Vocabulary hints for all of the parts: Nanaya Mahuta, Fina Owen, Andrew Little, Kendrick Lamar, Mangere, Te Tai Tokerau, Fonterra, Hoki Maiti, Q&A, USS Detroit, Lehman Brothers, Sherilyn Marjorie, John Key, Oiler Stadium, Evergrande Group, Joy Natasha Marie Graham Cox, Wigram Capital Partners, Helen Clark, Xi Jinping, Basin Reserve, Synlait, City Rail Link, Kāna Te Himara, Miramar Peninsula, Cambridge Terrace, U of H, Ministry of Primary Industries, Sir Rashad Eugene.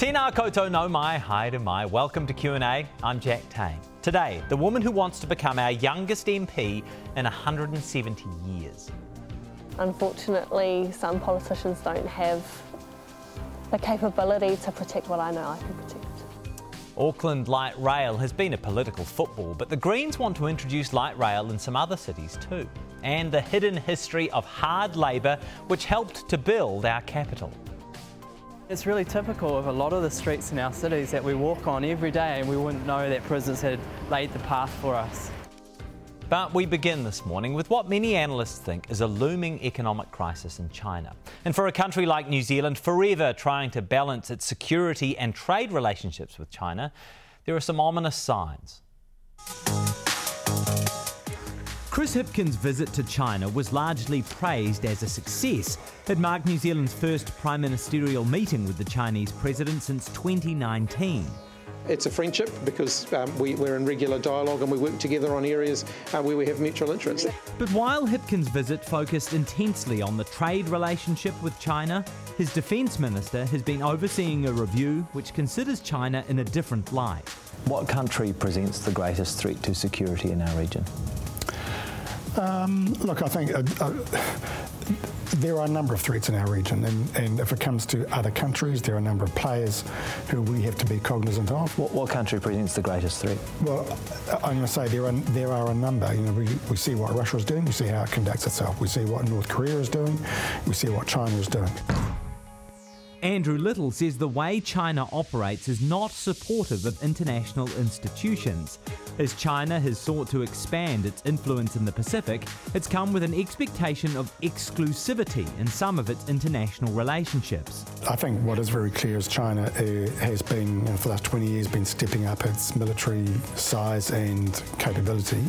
Tēnā koutou nau mai, haere mai. Welcome to Q&A. I'm Jack Tame. Today, the woman who wants to become our youngest MP in 170 years. Unfortunately, some politicians don't have the capability to protect what I know I can protect. Auckland light rail has been a political football, but the Greens want to introduce light rail in some other cities too. And the hidden history of hard labour, which helped to build our capital. It's really typical of a lot of the streets in our cities that we walk on every day, and we wouldn't know that prisoners had laid the path for us. But we begin this morning with what many analysts think is a looming economic crisis in China. And for a country like New Zealand, forever trying to balance its security and trade relationships with China, there are some ominous signs. Chris Hipkins' visit to China was largely praised as a success. It marked New Zealand's first prime ministerial meeting with the Chinese president since 2019. It's a friendship because we're in regular dialogue and we work together on areas where we have mutual interests. But while Hipkins' visit focused intensely on the trade relationship with China, his defence minister has been overseeing a review which considers China in a different light. What country presents the greatest threat to security in our region? Look, I think there are a number of threats in our region, and if it comes to other countries, there are a number of players who we have to be cognizant of. What country presents the greatest threat? Well, I'm going to say there are a number. You know, we see what Russia is doing, we see how it conducts itself, we see what North Korea is doing, we see what China is doing. Andrew Little says the way China operates is not supportive of international institutions. As China has sought to expand its influence in the Pacific, it's come with an expectation of exclusivity in some of its international relationships. I think what is very clear is China has been, for the last 20 years, been stepping up its military size and capability.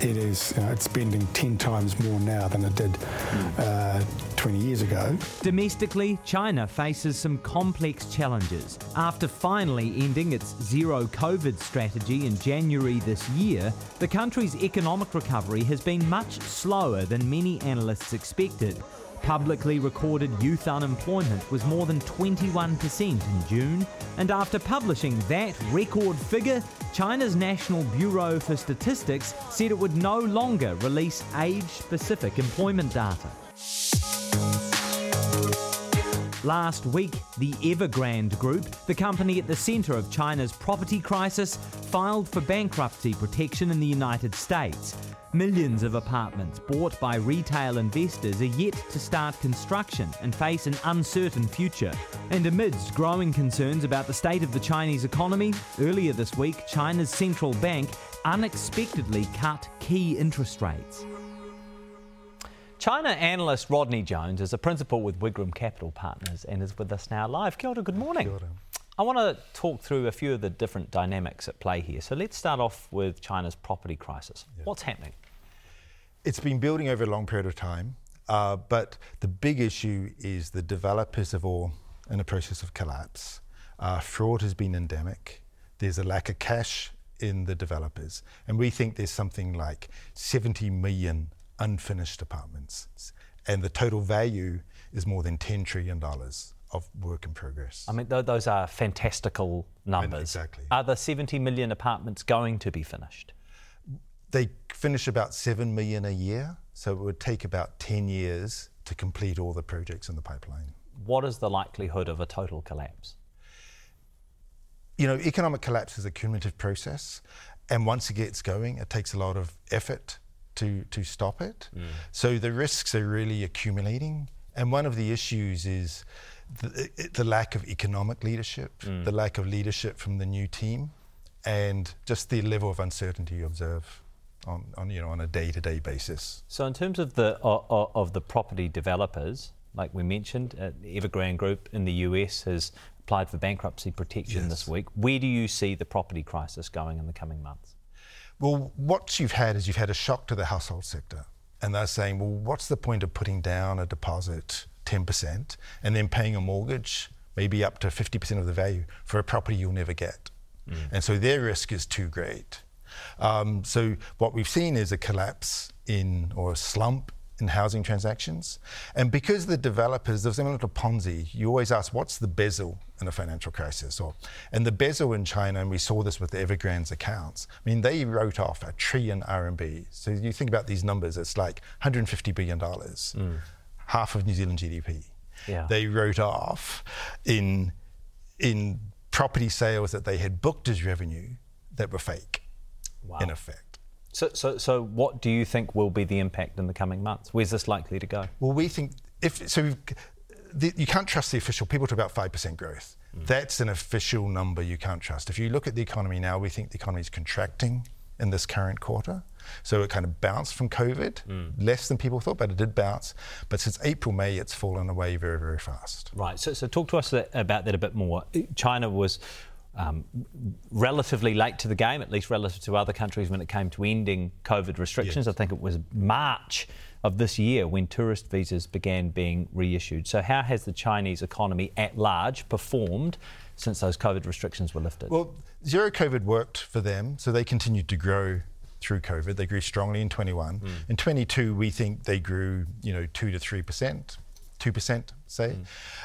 It's spending 10 times more now than it did 20 years ago. Domestically, China faces some complex challenges. After finally ending its zero COVID strategy in January this year, the country's economic recovery has been much slower than many analysts expected. Publicly recorded youth unemployment was more than 21% in June, and after publishing that record figure, China's National Bureau for Statistics said it would no longer release age-specific employment data. Last week, the Evergrande Group, the company at the centre of China's property crisis, filed for bankruptcy protection in the United States. Millions of apartments bought by retail investors are yet to start construction and face an uncertain future. And amidst growing concerns about the state of the Chinese economy, earlier this week, China's central bank unexpectedly cut key interest rates. China analyst Rodney Jones is a principal with Wigram Capital Partners and is with us now live. Kia ora, good morning. Kia ora. I want to talk through a few of the different dynamics at play here. So let's start off with China's property crisis. Yeah. What's happening? It's been building over a long period of time, but the big issue is the developers are all in a process of collapse. Fraud has been endemic. There's a lack of cash in the developers. And we think there's something like 70 million unfinished apartments, and the total value is more than $10 trillion of work in progress. I mean, those are fantastical numbers. Exactly. Are the 70 million apartments going to be finished? They finish about 7 million a year, so it would take about 10 years to complete all the projects in the pipeline. What is the likelihood of a total collapse? You know, economic collapse is a cumulative process, and once it gets going, it takes a lot of effort to stop it. So the risks are really accumulating, and one of the issues is the lack of economic leadership, the lack of leadership from the new team, and just the level of uncertainty you observe on a day-to-day basis. So in terms of the property developers, like we mentioned, Evergrande Group in the US has applied for bankruptcy protection this week. Where do you see the property crisis going in the coming months? Well, what you've had a shock to the household sector, and they're saying, well, what's the point of putting down a deposit 10% and then paying a mortgage, maybe up to 50% of the value, for a property you'll never get? And so their risk is too great. So what we've seen is a collapse in, or a slump in housing transactions. And because the developers, they're similar to Ponzi, you always ask, what's the bezel in a financial crisis? And the bezel in China, and we saw this with the Evergrande's accounts, I mean, they wrote off $1 trillion. So you think about these numbers, it's like $150 billion, half of New Zealand GDP. Yeah. They wrote off in property sales that they had booked as revenue that were fake, in effect. So what do you think will be the impact in the coming months? Where's this likely to go? Well, we think you can't trust the official. People talk about 5% growth. That's an official number you can't trust. If you look at the economy now, we think the economy is contracting in this current quarter. So it kind of bounced from COVID, less than people thought, but it did bounce. But since April, May, it's fallen away very, very fast. Right. So talk to us about that a bit more. China was relatively late to the game, at least relative to other countries, when it came to ending COVID restrictions. Yes. I think it was March of this year when tourist visas began being reissued. So how has the Chinese economy at large performed since those COVID restrictions were lifted? Well, zero COVID worked for them, so they continued to grow through COVID. They grew strongly in 21. In 22, we think they grew, 2 to 3%. 2%, say.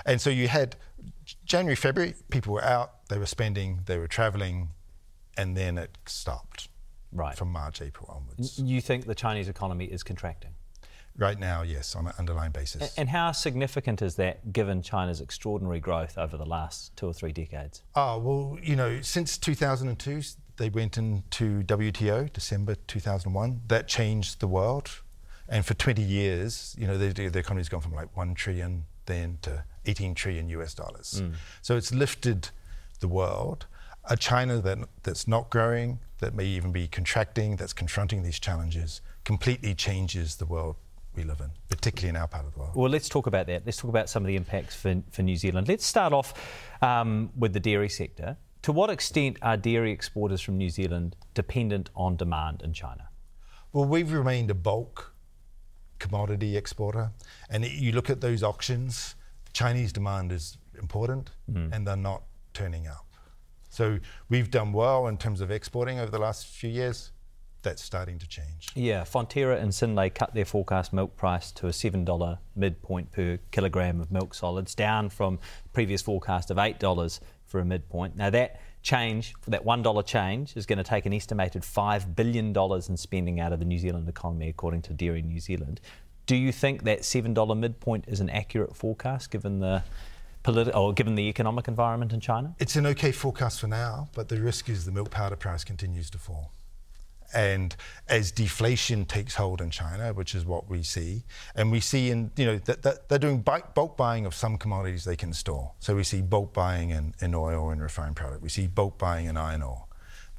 And so you had January, February, people were out, they were spending, they were travelling, and then it stopped from March, April onwards. You think the Chinese economy is contracting? Right now, yes, on an underlying basis. And how significant is that given China's extraordinary growth over the last 2 or 3 decades? Since 2002, they went into WTO, December 2001. That changed the world. And for 20 years, the economy's gone from like 1 trillion then to 18 trillion US dollars. So it's lifted the world. A China that's not growing, that may even be contracting, that's confronting these challenges, completely changes the world we live in, particularly in our part of the world. Well, let's talk about that. Let's talk about some of the impacts for New Zealand. Let's start off with the dairy sector. To what extent are dairy exporters from New Zealand dependent on demand in China? Well, we've remained a bulk commodity exporter, and you look at those auctions, Chinese demand is important and they're not turning up. So we've done well in terms of exporting over the last few years. That's starting to change. Yeah, Fonterra and Synlait cut their forecast milk price to a $7 midpoint per kilogram of milk solids, down from previous forecast of $8 for a midpoint. Now that change, that $1 change, is going to take an estimated $5 billion in spending out of the New Zealand economy, according to Dairy New Zealand. Do you think that $7 midpoint is an accurate forecast given the given the economic environment in China? It's an okay forecast for now, but the risk is the milk powder price continues to fall. And as deflation takes hold in China, which is what we see, and we see that they're doing bulk buying of some commodities they can store. So we see bulk buying in oil and refined product. We see bulk buying in iron ore.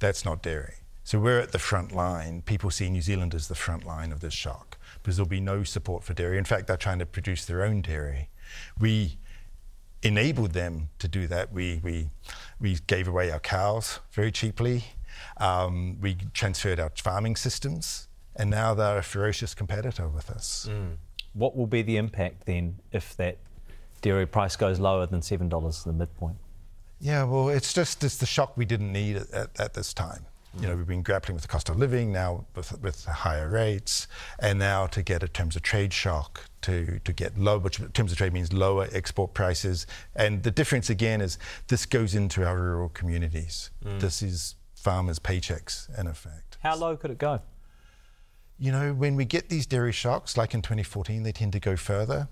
That's not dairy. So we're at the front line. People see New Zealand as the front line of this shock because there'll be no support for dairy. In fact, they're trying to produce their own dairy. We enabled them to do that. We gave away our cows very cheaply. We transferred our farming systems, and now they're a ferocious competitor with us. What will be the impact then if that dairy price goes lower than $7 to the midpoint? Yeah, well, it's the shock we didn't need at this time. We've been grappling with the cost of living, now with higher rates, and now to get a terms of trade shock, to get low, which terms of trade means lower export prices. And the difference again is this goes into our rural communities. This is farmers' paychecks, in effect. How low could it go? When we get these dairy shocks, like in 2014, they tend to go further.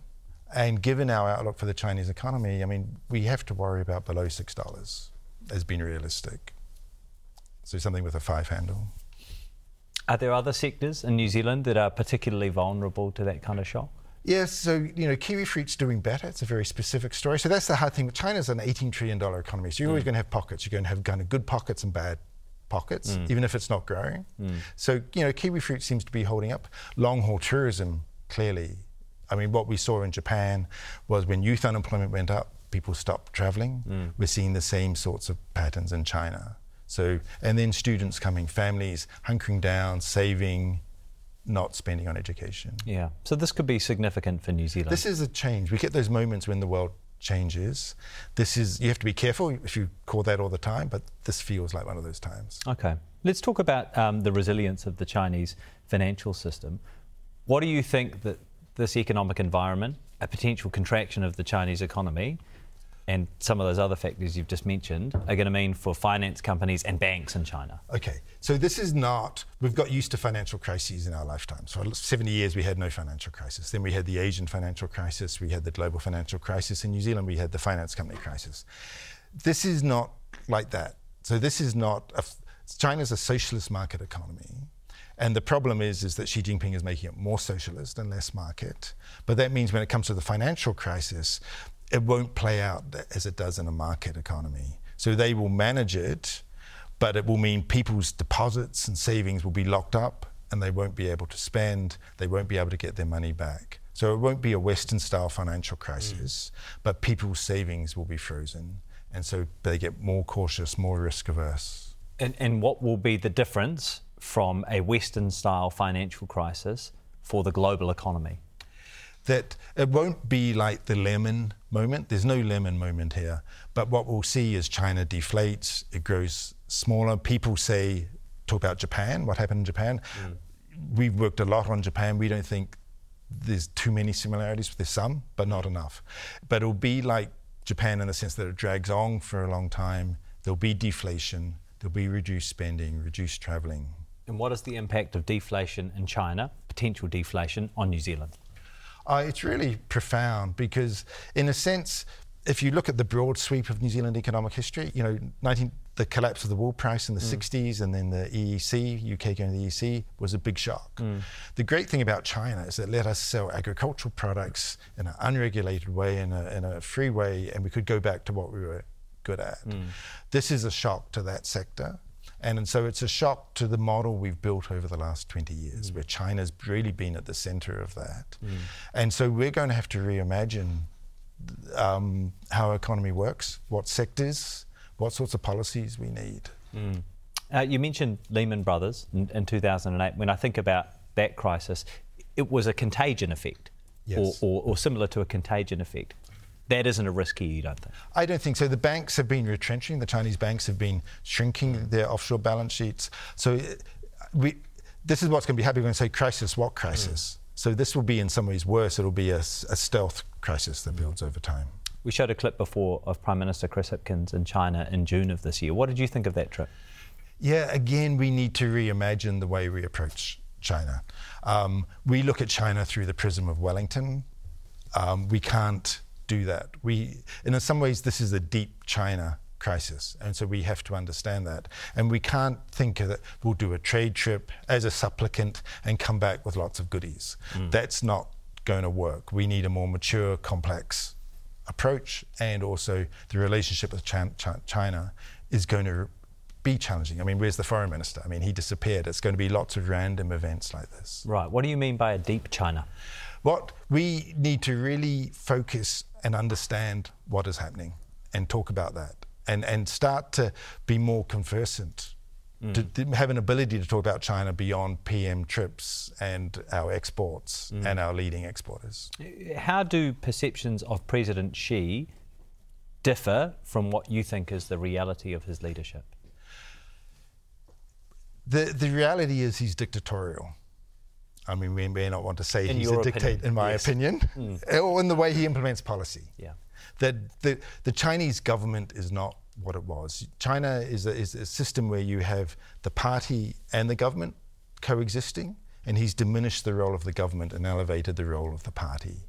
And given our outlook for the Chinese economy, we have to worry about below $6 as being realistic. So something with a 5 handle. Are there other sectors in New Zealand that are particularly vulnerable to that kind of shock? Yes, kiwi fruit's doing better. It's a very specific story. So that's the hard thing. China's an $18 trillion economy, so you're always going to have pockets. You're going to have kind of good pockets and bad pockets, even if it's not growing. So, kiwi fruit seems to be holding up. Long-haul tourism, clearly. What we saw in Japan was when youth unemployment went up, people stopped travelling. We're seeing the same sorts of patterns in China. So, and then students coming, families hunkering down, saving, not spending on education. Yeah, so this could be significant for New Zealand. This is a change. We get those moments when the world changes. You have to be careful if you call that all the time, but this feels like one of those times. Okay, let's talk about the resilience of the Chinese financial system. What do you think that this economic environment, a potential contraction of the Chinese economy, and some of those other factors you've just mentioned are going to mean for finance companies and banks in China. Okay, so this is not, we've got used to financial crises in our lifetime. So 70 years we had no financial crisis. Then we had the Asian financial crisis, we had the global financial crisis. In New Zealand we had the finance company crisis. This is not like that. So this is not, China's a socialist market economy. And the problem is that Xi Jinping is making it more socialist and less market. But that means when it comes to the financial crisis, it won't play out as it does in a market economy. So they will manage it, but it will mean people's deposits and savings will be locked up and they won't be able to spend, they won't be able to get their money back. So it won't be a Western-style financial crisis, but people's savings will be frozen. And so they get more cautious, more risk-averse. And what will be the difference from a Western-style financial crisis for the global economy? That it won't be like the lemon moment. There's no lemon moment here. But what we'll see is China deflates, it grows smaller. People say, talk about Japan, what happened in Japan. We've worked a lot on Japan. We don't think there's too many similarities. There's some, but not enough. But it'll be like Japan in the sense that it drags on for a long time. There'll be deflation, there'll be reduced spending, reduced travelling. And what is the impact of deflation in China, potential deflation, on New Zealand? It's really profound because, in a sense, if you look at the broad sweep of New Zealand economic history, you know, the collapse of the wool price in the 60s and then the EEC, UK going to the EEC, was a big shock. The great thing about China is it let us sell agricultural products in an unregulated way, in a free way, and we could go back to what we were good at. This is a shock to that sector. And so it's a shock to the model we've built over the last 20 years, where China's really been at the centre of that. And so we're going to have to reimagine how our economy works, what sectors, what sorts of policies we need. You mentioned Lehman Brothers in 2008. When I think about that crisis, it was a contagion effect, yes, or similar to a contagion effect. That isn't a risky, you don't think? I don't think so. The banks have been retrenching. The Chinese banks have been shrinking their offshore balance sheets. So this is what's going to be happening when we say crisis, what crisis? So this will be in some ways worse. It'll be a stealth crisis that builds over time. We showed a clip before of Prime Minister Chris Hipkins in China in June of this year. What did you think of that trip? Yeah, again, we need to reimagine the way we approach China. We look at China through the prism of Wellington. We can't do that. And in some ways, this is a deep China crisis, and so we have to understand that. And we can't think that we'll do a trade trip as a supplicant and come back with lots of goodies. That's not going to work. We need a more mature, complex approach, and also the relationship with China is going to be challenging. I mean, where's the foreign minister? I mean, he disappeared. It's going to be lots of random events like this. Right. What do you mean by a deep China? What we need to really focus and understand what is happening and talk about that and start to be more conversant, to have an ability to talk about China beyond PM trips and our exports and our leading exporters. How do perceptions of President Xi differ from what you think is the reality of his leadership? The reality is he's dictatorial. I mean, we may not want to say he's a dictator, in my opinion, or in the way he implements policy. Yeah. That the Chinese government is not what it was. China is a system where you have the party and the government coexisting, and he's diminished the role of the government and elevated the role of the party.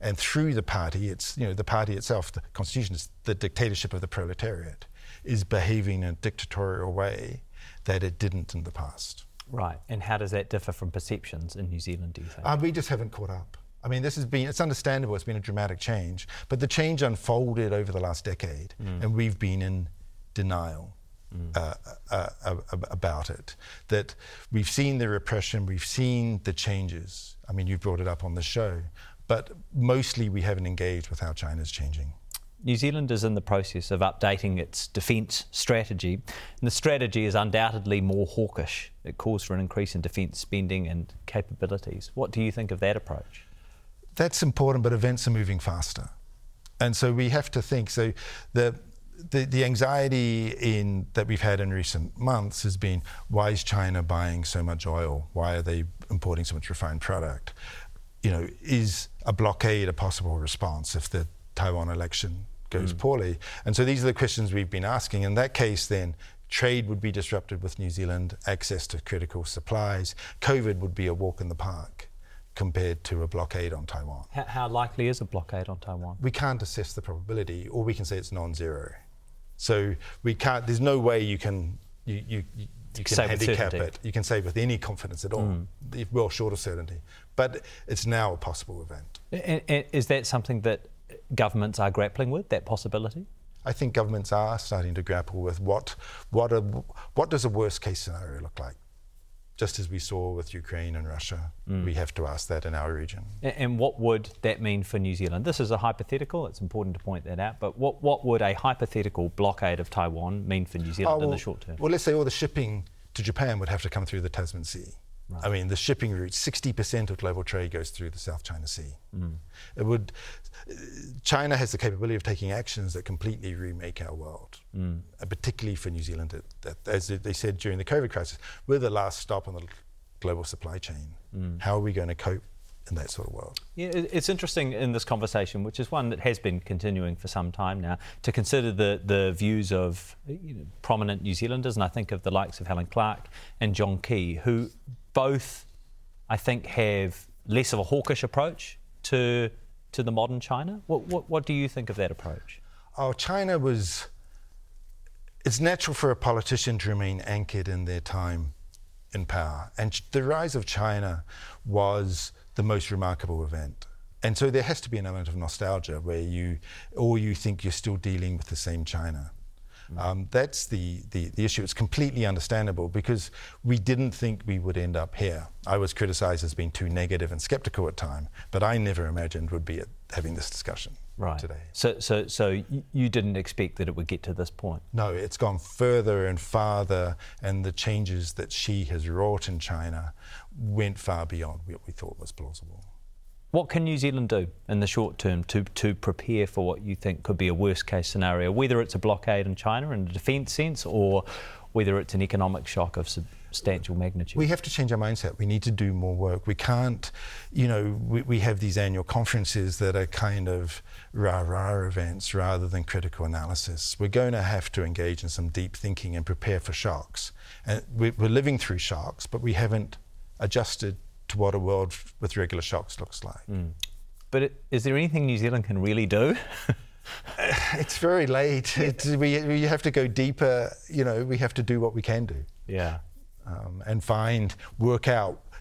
And through the party, it's, you know, the party itself, the constitution, is the dictatorship of the proletariat, is behaving in a dictatorial way that it didn't in the past. Right, and how does that differ from perceptions in New Zealand, do you think? We just haven't caught up. I mean, this has been, it's understandable, it's been a dramatic change, but the change unfolded over the last decade, and we've been in denial about it. That we've seen the repression, we've seen the changes. I mean, you've brought it up on the show, but mostly we haven't engaged with how China's changing. New Zealand is in the process of updating its defence strategy, and the strategy is undoubtedly more hawkish. It calls for an increase in defence spending and capabilities. What do you think of that approach? That's important, but events are moving faster. And so we have to think, so the anxiety that we've had in recent months has been, why is China buying so much oil? Why are they importing so much refined product? you know, is a blockade a possible response if the Taiwan election goes poorly? And so these are the questions we've been asking. In that case, then, trade would be disrupted with New Zealand, access to critical supplies. COVID would be a walk in the park compared to a blockade on Taiwan. How likely is a blockade on Taiwan? We can't assess the probability, or we can say it's non-zero. So we can't. There's no way you can handicap it. You can say with any confidence at all, well short of certainty. But it's now a possible event. And is that something that governments are grappling with, that possibility? I think governments are starting to grapple with what does a worst case scenario look like? Just as we saw with Ukraine and Russia, we have to ask that in our region. And what would that mean for New Zealand? This is a hypothetical, it's important to point that out, but what would a hypothetical blockade of Taiwan mean for New Zealand in the short term? Well, let's say all the shipping to Japan would have to come through the Tasman Sea. Right. I mean, the shipping route, 60% of global trade goes through the South China Sea. It would. China has the capability of taking actions that completely remake our world, particularly for New Zealand. As they said during the COVID crisis, we're the last stop on the global supply chain. How are we going to cope in that sort of world? Yeah, it's interesting in this conversation, which is one that has been continuing for some time now, to consider the views of prominent New Zealanders, and I think of the likes of Helen Clark and John Key, who both, I think, have less of a hawkish approach to the modern China. What do you think of that approach? China was... It's natural for a politician to remain anchored in their time in power. And the rise of China was the most remarkable event. And so there has to be an element of nostalgia where you think you're still dealing with the same China. That's the issue. It's completely understandable because we didn't think we would end up here. I was criticised as being too negative and sceptical at time, but I never imagined we'd be having this discussion today. So you didn't expect that it would get to this point? No, it's gone further and farther, and the changes that she has wrought in China went far beyond what we thought was plausible. What can New Zealand do in the short term to prepare for what you think could be a worst-case scenario, whether it's a blockade in China in a defence sense or whether it's an economic shock of substantial magnitude? We have to change our mindset. We need to do more work. We can't, we have these annual conferences that are kind of rah-rah events rather than critical analysis. We're going to have to engage in some deep thinking and prepare for shocks. And we're living through shocks, but we haven't adjusted to what a world with regular shocks looks like. But is there anything New Zealand can really do? It's very late. We have to go deeper. We have to do what we can do. Yeah. And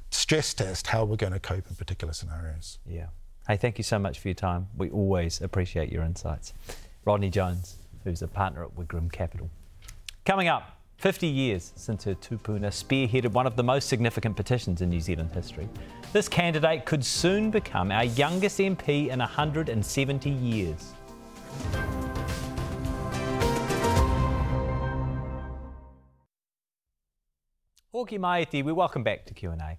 stress test how we're going to cope in particular scenarios. Yeah. Hey, thank you so much for your time. We always appreciate your insights. Rodney Jones, who's a partner at Wigram Capital. Coming up, 50 years since her tūpuna spearheaded one of the most significant petitions in New Zealand history. This candidate could soon become our youngest MP in 170 years. Hoki Maiti, we welcome back to Q&A.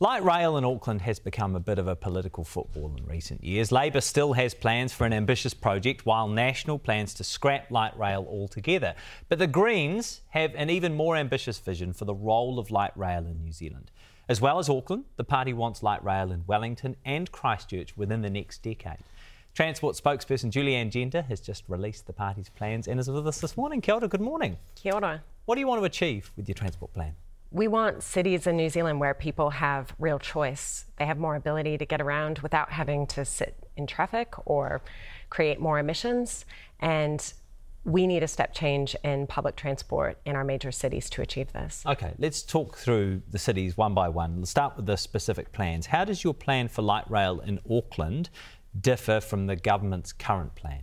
Light rail in Auckland has become a bit of a political football in recent years. Labour still has plans for an ambitious project, while National plans to scrap light rail altogether. But the Greens have an even more ambitious vision for the role of light rail in New Zealand. As well as Auckland, the party wants light rail in Wellington and Christchurch within the next decade. Transport spokesperson Julie Anne Genter has just released the party's plans and is with us this morning. Kia ora, good morning. Kia ora. What do you want to achieve with your transport plan? We want cities in New Zealand where people have real choice. They have more ability to get around without having to sit in traffic or create more emissions. And we need a step change in public transport in our major cities to achieve this. OK, let's talk through the cities one by one. Let's start with the specific plans. How does your plan for light rail in Auckland differ from the government's current plan?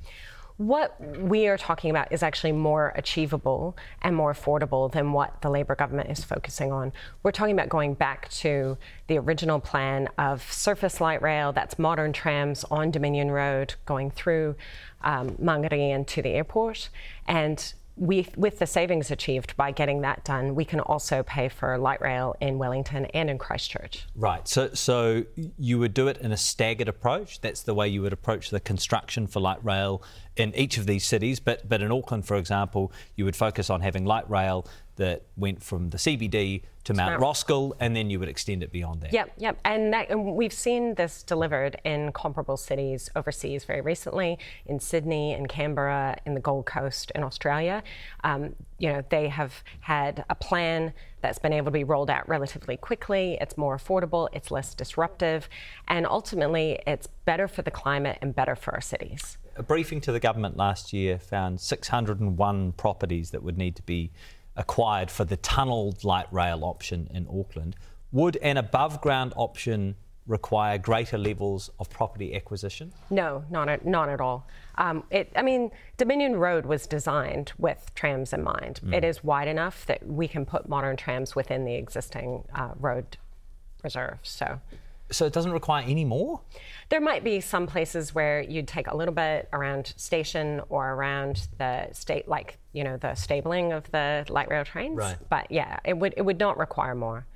What we are talking about is actually more achievable and more affordable than what the Labour government is focusing on. We're talking about going back to the original plan of surface light rail, that's modern trams on Dominion Road going through Mangere and to the airport. And with the savings achieved by getting that done, we can also pay for light rail in Wellington and in Christchurch. Right, so you would do it in a staggered approach. That's the way you would approach the construction for light rail in each of these cities, but in Auckland, for example, you would focus on having light rail that went from the CBD to Mount Roskill, and then you would extend it beyond that. Yep. And we've seen this delivered in comparable cities overseas very recently, in Sydney, in Canberra, in the Gold Coast, in Australia. They have had a plan that's been able to be rolled out relatively quickly. It's more affordable, it's less disruptive, and ultimately it's better for the climate and better for our cities. A briefing to the government last year found 601 properties that would need to be acquired for the tunnelled light rail option in Auckland. Would an above-ground option require greater levels of property acquisition? No, not at all. Dominion Road was designed with trams in mind. It is wide enough that we can put modern trams within the existing road reserve. So it doesn't require any more? There might be some places where you'd take a little bit around station or around the state, the stabling of the light rail trains. Right. But yeah, it would not require more.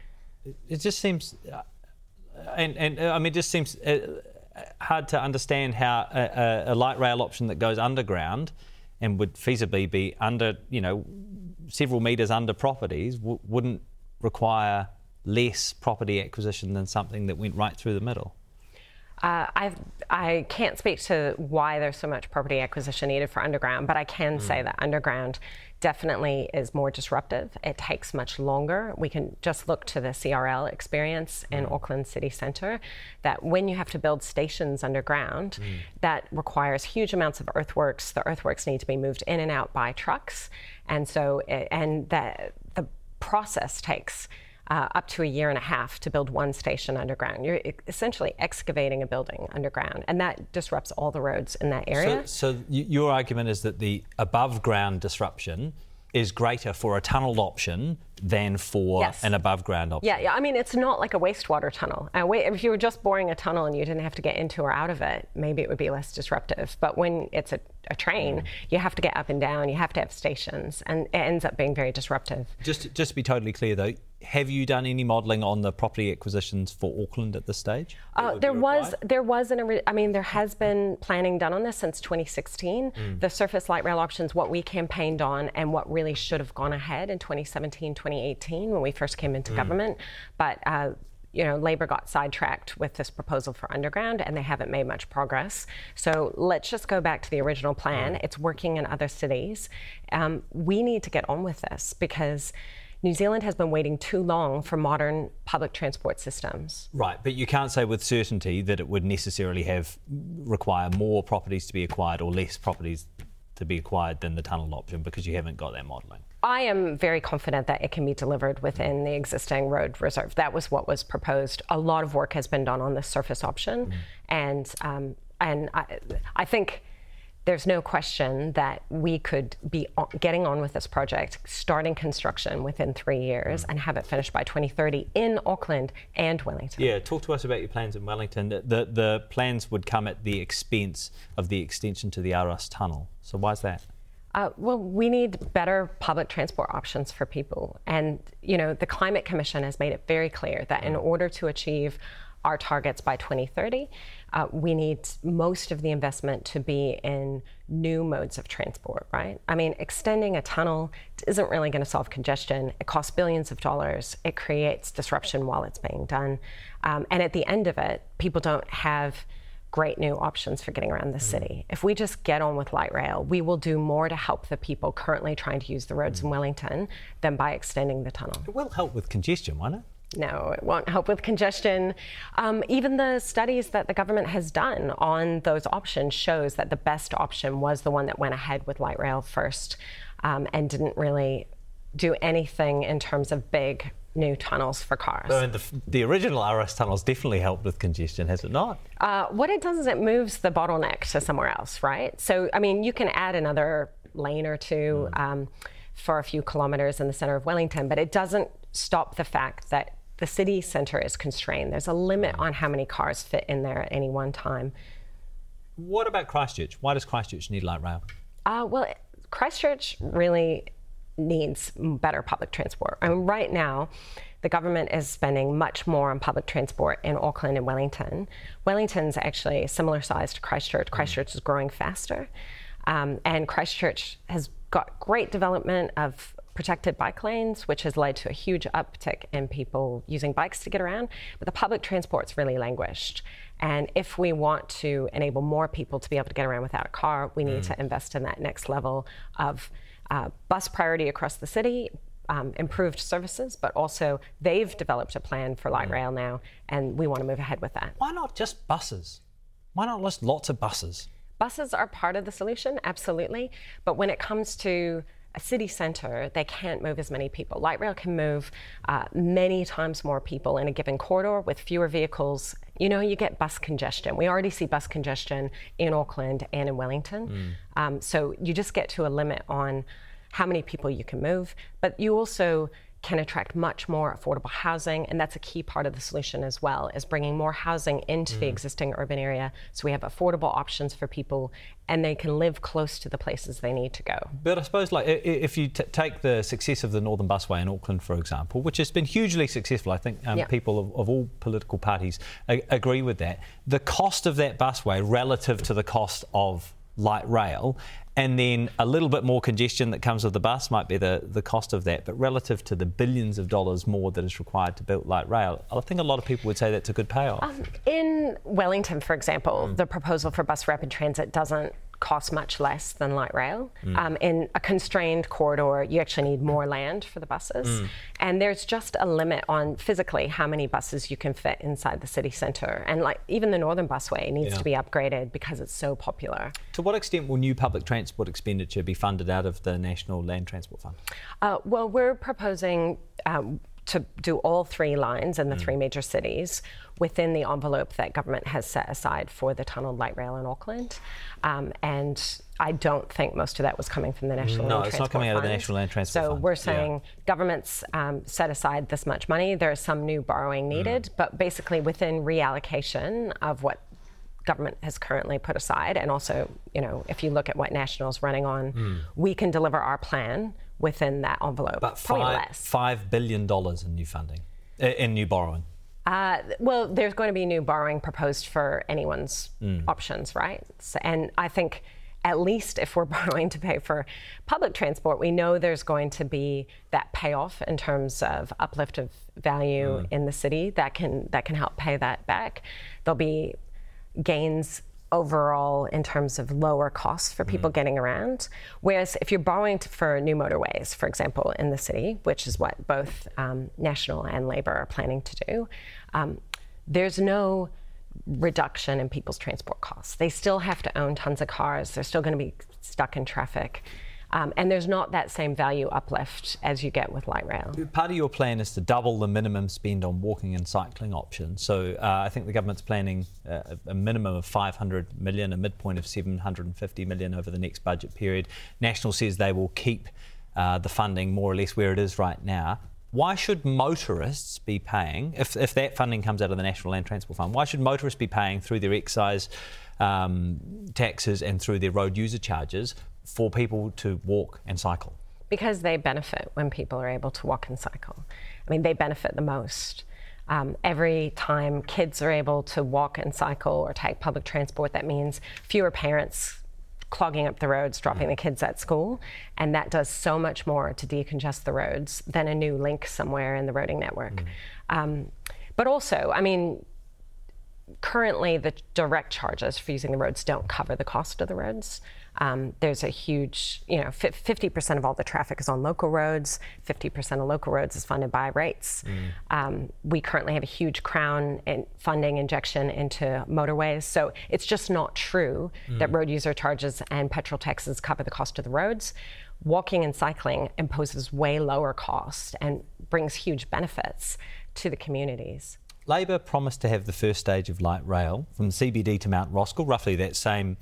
It just seems, it just seems hard to understand how a light rail option that goes underground and would feasibly be under, several metres under properties wouldn't require less property acquisition than something that went right through the middle? I can't speak to why there's so much property acquisition needed for underground, but I can say that underground definitely is more disruptive. It takes much longer. We can just look to the CRL experience in Auckland city centre, that when you have to build stations underground, that requires huge amounts of earthworks. The earthworks need to be moved in and out by trucks, and the process takes up to a year and a half to build one station underground. You're essentially excavating a building underground, and that disrupts all the roads in that area. So your argument is that the above-ground disruption is greater for a tunnelled option than for an above-ground option. Yeah, it's not like a wastewater tunnel. If you were just boring a tunnel and you didn't have to get into or out of it, maybe it would be less disruptive. But when it's a train, you have to get up and down, you have to have stations, and it ends up being very disruptive. Just to be totally clear, though, have you done any modelling on the property acquisitions for Auckland at this stage? There has been planning done on this since 2016. The surface light rail options, what we campaigned on and what really should have gone ahead in 2017, 2018 when we first came into government. But, Labor got sidetracked with this proposal for underground and they haven't made much progress. So let's just go back to the original plan. It's working in other cities. We need to get on with this because New Zealand has been waiting too long for modern public transport systems. Right, but you can't say with certainty that it would necessarily require more properties to be acquired or less properties to be acquired than the tunnel option because you haven't got that modelling. I am very confident that it can be delivered within the existing road reserve. That was what was proposed. A lot of work has been done on the surface option, and I think there's no question that we could be getting on with this project, starting construction within 3 years and have it finished by 2030 in Auckland and Wellington. Yeah, talk to us about your plans in Wellington. The plans would come at the expense of the extension to the Aras Tunnel. So why is that? We need better public transport options for people. And, the Climate Commission has made it very clear that in order to achieve our targets by 2030, we need most of the investment to be in new modes of transport, right? Extending a tunnel isn't really going to solve congestion. It costs billions of dollars. It creates disruption while it's being done. And at the end of it, people don't have great new options for getting around the city. If we just get on with light rail, we will do more to help the people currently trying to use the roads in Wellington than by extending the tunnel. It will help with congestion, won't it? No, it won't help with congestion. Even the studies that the government has done on those options shows that the best option was the one that went ahead with light rail first, and didn't really do anything in terms of big new tunnels for cars. So the original RS tunnels definitely helped with congestion, has it not? What it does is it moves the bottleneck to somewhere else, right? So, you can add another lane or two for a few kilometres in the centre of Wellington, but it doesn't stop the fact that the city centre is constrained. There's a limit on how many cars fit in there at any one time. What about Christchurch? Why does Christchurch need light rail? Christchurch really needs better public transport. Right now, the government is spending much more on public transport in Auckland and Wellington. Wellington's actually similar size to Christchurch. Christchurch is growing faster. And Christchurch has got great development of protected bike lanes, which has led to a huge uptick in people using bikes to get around, but the public transport's really languished. And if we want to enable more people to be able to get around without a car, we need to invest in that next level of bus priority across the city, improved services, but also they've developed a plan for light rail now, and we want to move ahead with that. Why not just buses? Why not just lots of buses? Buses are part of the solution, absolutely. But when it comes to a city centre, they can't move as many people. Light rail can move many times more people in a given corridor with fewer vehicles. You know, you get bus congestion. We already see bus congestion in Auckland and in Wellington. So you just get to a limit on how many people you can move. But you also can attract much more affordable housing, and that's a key part of the solution as well, is bringing more housing into the existing urban area so we have affordable options for people and they can live close to the places they need to go. But I suppose, like, if you take the success of the Northern Busway in Auckland, for example, which has been hugely successful, I think people of all political parties agree with that, the cost of that busway relative to the cost of light rail, and then a little bit more congestion that comes with the bus might be the cost of that, but relative to the billions of dollars more that is required to build light rail, I think a lot of people would say that's a good payoff. In Wellington, for example, the proposal for bus rapid transit doesn't cost much less than light rail. In a constrained corridor, you actually need more land for the buses. And there's just a limit on physically how many buses you can fit inside the city centre. And like even the Northern Busway needs to be upgraded because it's so popular. To what extent will new public transport expenditure be funded out of the National Land Transport Fund? Well, we're proposing to do all three lines in the three major cities within the envelope that government has set aside for the tunnelled light rail in Auckland. And I don't think most of that was coming from the National Land Transport Fund. No, it's not coming out of the National Land Transport Fund. So we're saying government's set aside this much money. There is some new borrowing needed, but basically within reallocation of what government has currently put aside. And also, you know, if you look at what National's running on, we can deliver our plan within that envelope. But $5 billion in new funding, in new borrowing. Well, there's going to be new borrowing proposed for anyone's options, right? So, and I think at least if we're borrowing to pay for public transport, we know there's going to be that payoff in terms of uplift of value in the city that can help pay that back. There'll be gains overall in terms of lower costs for people getting around. Whereas if you're borrowing for new motorways, for example, in the city, which is what both National and Labour are planning to do, there's no reduction in people's transport costs. They still have to own tons of cars. They're still going to be stuck in traffic. And there's not that same value uplift as you get with light rail. Part of your plan is to double the minimum spend on walking and cycling options. So I think the government's planning a minimum of 500 million, a midpoint of 750 million over the next budget period. National says they will keep the funding more or less where it is right now. Why should motorists be paying, if that funding comes out of the National Land Transport Fund, why should motorists be paying through their excise taxes and through their road user charges for people to walk and cycle? Because they benefit when people are able to walk and cycle. I mean, they benefit the most. Every time kids are able to walk and cycle or take public transport, that means fewer parents clogging up the roads, dropping the kids at school, and that does so much more to decongest the roads than a new link somewhere in the roading network. But also, I mean, currently the direct charges for using the roads don't cover the cost of the roads. There's a huge, 50% of all the traffic is on local roads, 50% of local roads is funded by rates. We currently have a huge Crown funding injection into motorways. So it's just not true that road user charges and petrol taxes cover the cost of the roads. Walking and cycling imposes way lower cost and brings huge benefits to the communities. Labour promised to have the first stage of light rail from CBD to Mount Roskill, roughly that same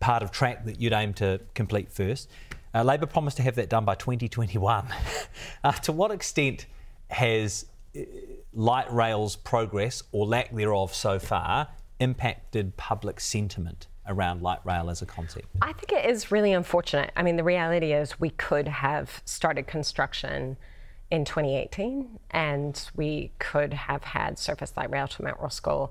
part of track that you'd aim to complete first. Labour promised to have that done by 2021. To what extent has light rail's progress, or lack thereof so far, impacted public sentiment around light rail as a concept? I think it is really unfortunate. I mean, the reality is we could have started construction in 2018, and we could have had surface light rail to Mount Roskill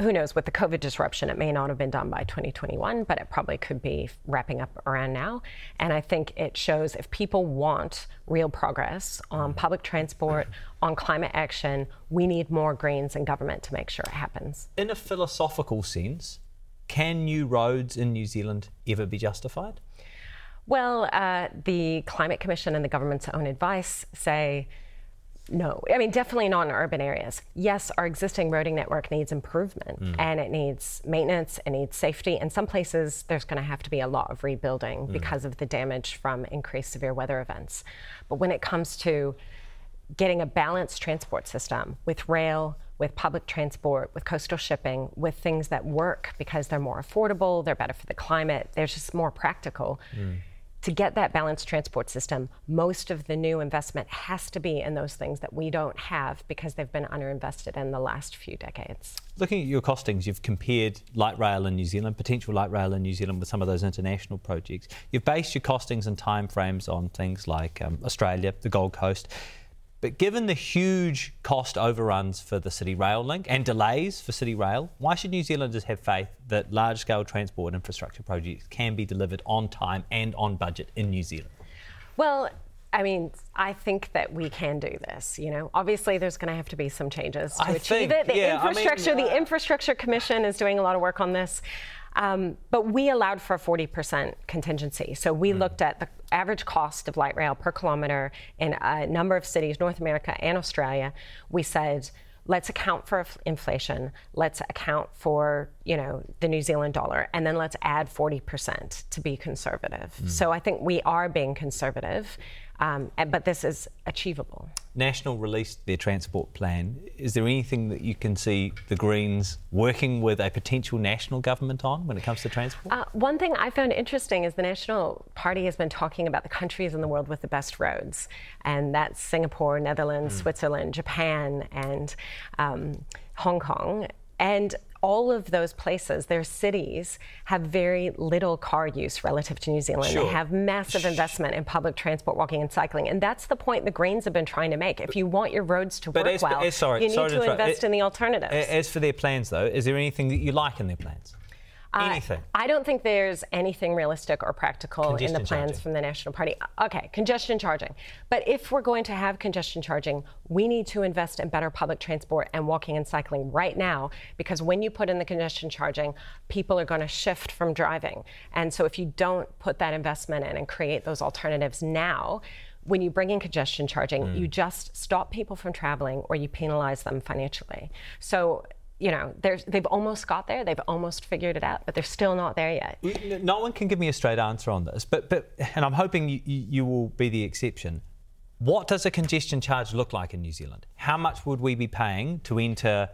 who knows, with the COVID disruption, it may not have been done by 2021, but it probably could be wrapping up around now. And I think it shows if people want real progress on public transport, on climate action, we need more Greens in government to make sure it happens. In a philosophical sense, can new roads in New Zealand ever be justified? Well, the Climate Commission and the government's own advice say no. I mean, definitely not in urban areas. Yes, our existing roading network needs improvement and it needs maintenance, it needs safety. In some places, there's going to have to be a lot of rebuilding because of the damage from increased severe weather events. But when it comes to getting a balanced transport system with rail, with public transport, with coastal shipping, with things that work because they're more affordable, they're better for the climate, they're just more practical. To get that balanced transport system, most of the new investment has to be in those things that we don't have because they've been underinvested in the last few decades. Looking at your costings, you've compared light rail in New Zealand, potential light rail in New Zealand with some of those international projects. You've based your costings and timeframes on things like Australia, the Gold Coast. But given the huge cost overruns for the City Rail Link and delays for City Rail, why should New Zealanders have faith that large-scale transport infrastructure projects can be delivered on time and on budget in New Zealand? Well, I mean, I think that we can do this, you know. Obviously, there's going to have to be some changes to achieve it. The Infrastructure Commission is doing a lot of work on this. But we allowed for a 40% contingency. So we looked at the average cost of light rail per kilometre in a number of cities, North America and Australia. We said, let's account for inflation, let's account for, you know, the New Zealand dollar, and then let's add 40% to be conservative. So I think we are being conservative, but this is achievable. National released their transport plan. Is there anything that you can see the Greens working with a potential national government on when it comes to transport? One thing I found interesting is the National Party has been talking about the countries in the world with the best roads, and that's Singapore, Netherlands, Switzerland, Japan, and Hong Kong. And all of those places, their cities, have very little car use relative to New Zealand. Sure. They have massive investment in public transport, walking and cycling. And that's the point the Greens have been trying to make. If you want your roads to work well, you need to invest in the alternatives. As for their plans, though, is there anything that you like in their plans? Anything? I don't think there's anything realistic or practical in the plans from the National Party. Okay, congestion charging. But if we're going to have congestion charging, we need to invest in better public transport and walking and cycling right now, because when you put in the congestion charging, people are going to shift from driving. And so if you don't put that investment in and create those alternatives now, when you bring in congestion charging, you just stop people from traveling or you penalize them financially. So, you know, they've almost got there, they've almost figured it out, but they're still not there yet. No one can give me a straight answer on this, but and I'm hoping you will be the exception. What does a congestion charge look like in New Zealand? How much would we be paying to enter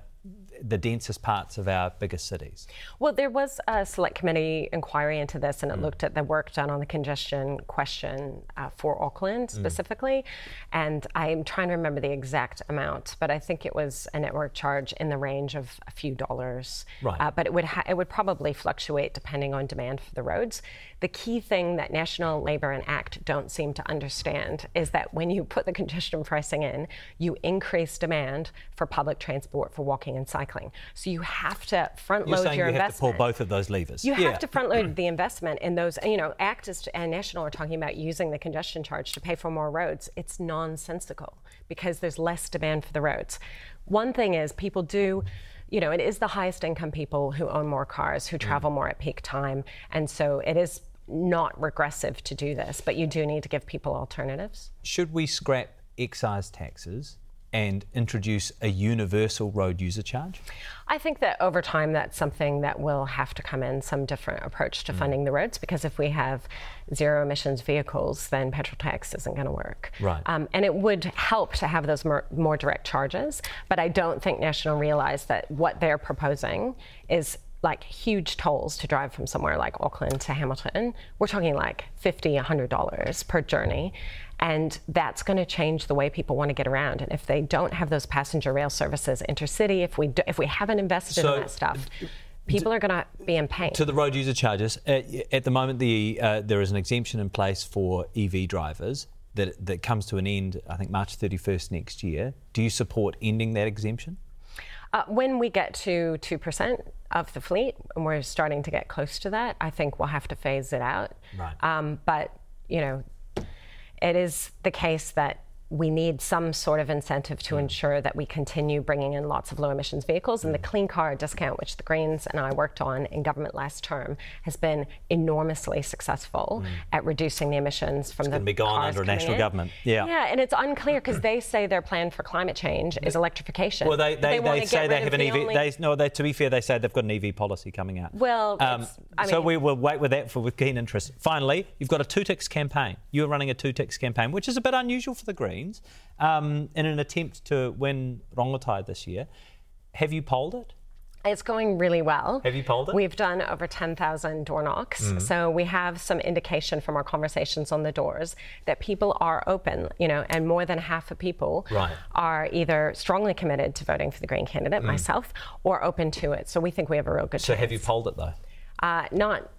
the densest parts of our biggest cities? Well, there was a select committee inquiry into this, and it looked at the work done on the congestion question for Auckland specifically. And I'm trying to remember the exact amount, but I think it was a network charge in the range of a few dollars. Right. But it would probably fluctuate depending on demand for the roads. The key thing that National Labour and ACT don't seem to understand is that when you put the congestion pricing in, you increase demand for public transport, for walking and cycling. So you have to front-load your investment. You're saying you have to pull both of those levers. You have to front-load the investment in those. You know, ACT and National are talking about using the congestion charge to pay for more roads. It's nonsensical because there's less demand for the roads. One thing is people do... You know, it is the highest income people who own more cars, who travel more at peak time. And so it is not regressive to do this, but you do need to give people alternatives. Should we scrap excise taxes and introduce a universal road user charge? I think that over time that's something that will have to come in, some different approach to funding the roads, because if we have zero emissions vehicles, then petrol tax isn't going to work. Right. And it would help to have those more direct charges, but I don't think National realise that what they're proposing is like huge tolls to drive from somewhere like Auckland to Hamilton. We're talking like $50, $100 per journey. And that's going to change the way people want to get around. And if they don't have those passenger rail services intercity, if we haven't invested in that stuff, people are going to be in pain. To the road user charges, at the moment there is an exemption in place for EV drivers that comes to an end, I think March 31st next year. Do you support ending that exemption? When we get to 2% of the fleet, and we're starting to get close to that, I think we'll have to phase it out. Right. But, you know, it is the case that we need some sort of incentive to ensure that we continue bringing in lots of low emissions vehicles. And the Clean Car Discount, which the Greens and I worked on in government last term, has been enormously successful at reducing the emissions from the cars coming in. It's going to be gone under a national government. Yeah. Yeah, and it's unclear because they say their plan for climate change is electrification. Well, they say they have an EV. To be fair, they say they've got an EV policy coming out. Well, so we will wait with that with keen interest. Finally, you've got a two-ticks campaign. You're running a two-ticks campaign, which is a bit unusual for the Greens. In an attempt to win Rongotai this year. Have you polled it? It's going really well. Have you polled it? We've done over 10,000 door knocks. So we have some indication from our conversations on the doors that people are open, you know, and more than half of people are either strongly committed to voting for the Green candidate, myself, or open to it. So we think we have a real good chance. So have you polled it though? Not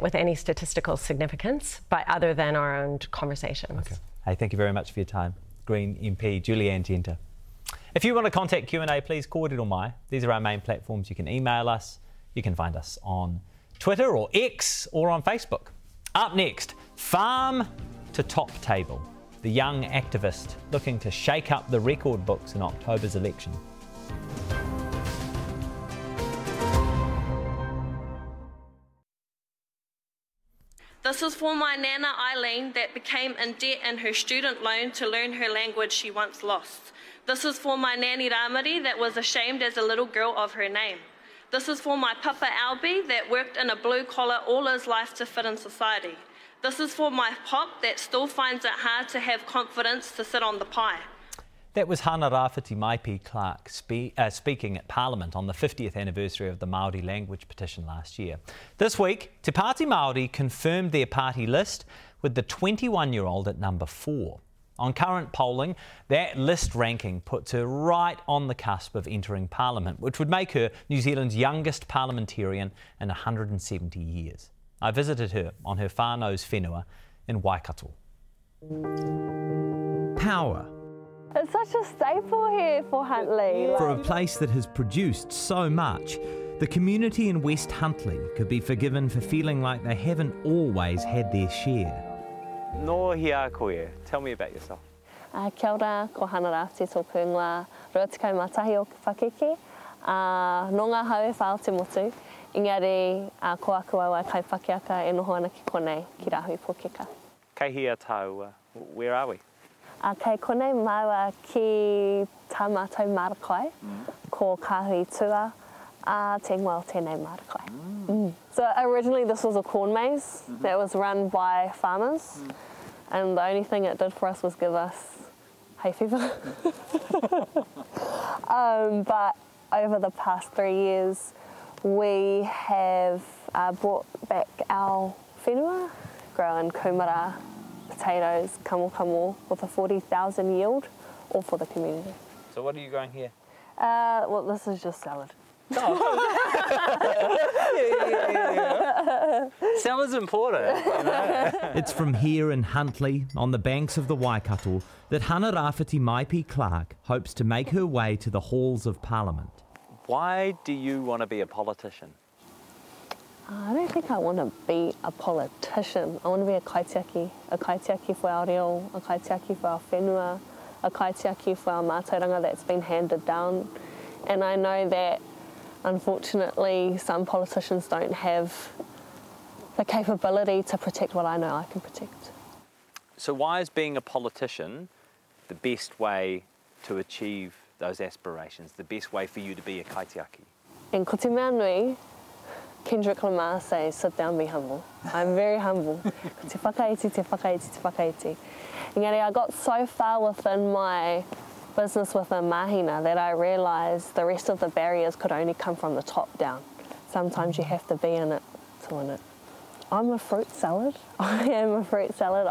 with any statistical significance, but other than our own conversations. Okay. Hey, thank you very much for your time. Green MP Julie Anne Genter. If you want to contact Q&A, please call it or my. These are our main platforms. You can email us. You can find us on Twitter or X or on Facebook. Up next, Farm to Top Table, the young activist looking to shake up the record books in October's election. This is for my nana Eileen that became in debt in her student loan to learn her language she once lost. This is for my nanny Ramiri that was ashamed as a little girl of her name. This is for my papa Albie that worked in a blue collar all his life to fit in society. This is for my pop that still finds it hard to have confidence to sit on the pie. That was Hana Rāwhiti Maipi-Clarke speaking at Parliament on the 50th anniversary of the Māori language petition last year. This week, Te Pāti Māori confirmed their party list with the 21-year-old at number 4. On current polling, that list ranking puts her right on the cusp of entering Parliament, which would make her New Zealand's youngest parliamentarian in 170 years. I visited her on her whānau's whenua in Waikato. Power. It's such a staple here for Huntly. For a place that has produced so much, the community in West Huntly could be forgiven for feeling like they haven't always had their share. Nō hiā koe, tell me about yourself. Kia ora, ko Hana Rāwhiti tōku ngā rātikau mātahi o Whakeke. Nō ngā haue whāo te motu, engari ko aku au ai kaiwhakiaka e noho ana ki konei ki rāhui pōkeka. Kei hia tāua, where are we? Kei konei māua ki tā mātou Mara Kai, ko kāhui tua, te ngā o tēnei Mara Kai. So originally this was a corn maze that was run by farmers, and the only thing it did for us was give us hay fever. But over the past 3 years, we have brought back our whenua, growing kumara, potatoes, kamokamo, with a 40,000 yield, all for the community. So what are you growing here? Well, this is just salad. Yeah. Salad's important. You know? It's from here in Huntly, on the banks of the Waikato, that Hana Rāwhiti Maipi-Clarke hopes to make her way to the halls of Parliament. Why do you want to be a politician? I don't think I want to be a politician. I want to be a kaitiaki for our reo, a kaitiaki for our whenua, a kaitiaki for our mātauranga that's been handed down. And I know that, unfortunately, some politicians don't have the capability to protect what I know I can protect. So why is being a politician the best way to achieve those aspirations, the best way for you to be a kaitiaki? In Ko Te Mea Nui, Kendrick Lamar says, sit down, be humble. I'm very humble. Te whakaiti, te whakaiti, te whakaiti. Engari, I got so far within my business within Mahina that I realised the rest of the barriers could only come from the top down. Sometimes you have to be in it to win it. I'm a fruit salad. I am a fruit salad.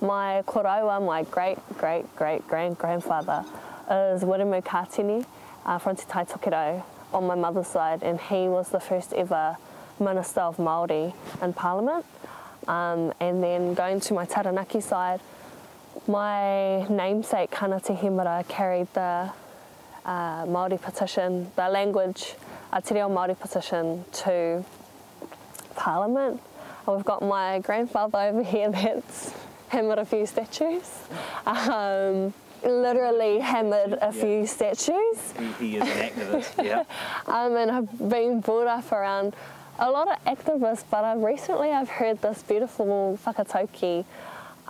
My koroa, my great-great-great-great-grandfather, is Urimu Katini from Te Tai Tokerau, on my mother's side, and he was the first ever Minister of Māori in Parliament. And then going to my Taranaki side, my namesake Kāna Te Himara carried the Māori petition, the language Te Reo Māori petition to Parliament. We've got my grandfather over here, that's hammered a few statues. Literally hammered a few statues. He is an activist, yeah. And I've been brought up around a lot of activists, but recently I've heard this beautiful whakatauki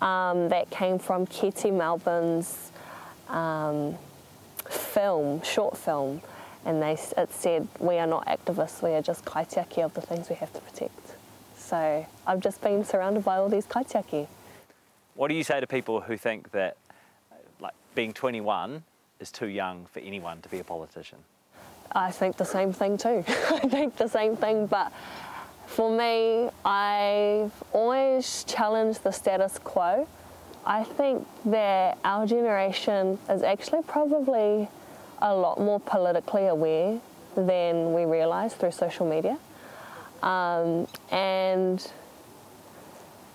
that came from Keti Melbourne's short film, and it said, "We are not activists, we are just kaitiaki of the things we have to protect." So I've just been surrounded by all these kaitiaki. What do you say to people who think that being 21 is too young for anyone to be a politician? I think the same thing too. I think the same thing, but for me, I've always challenged the status quo. I think that our generation is actually probably a lot more politically aware than we realise through social media. And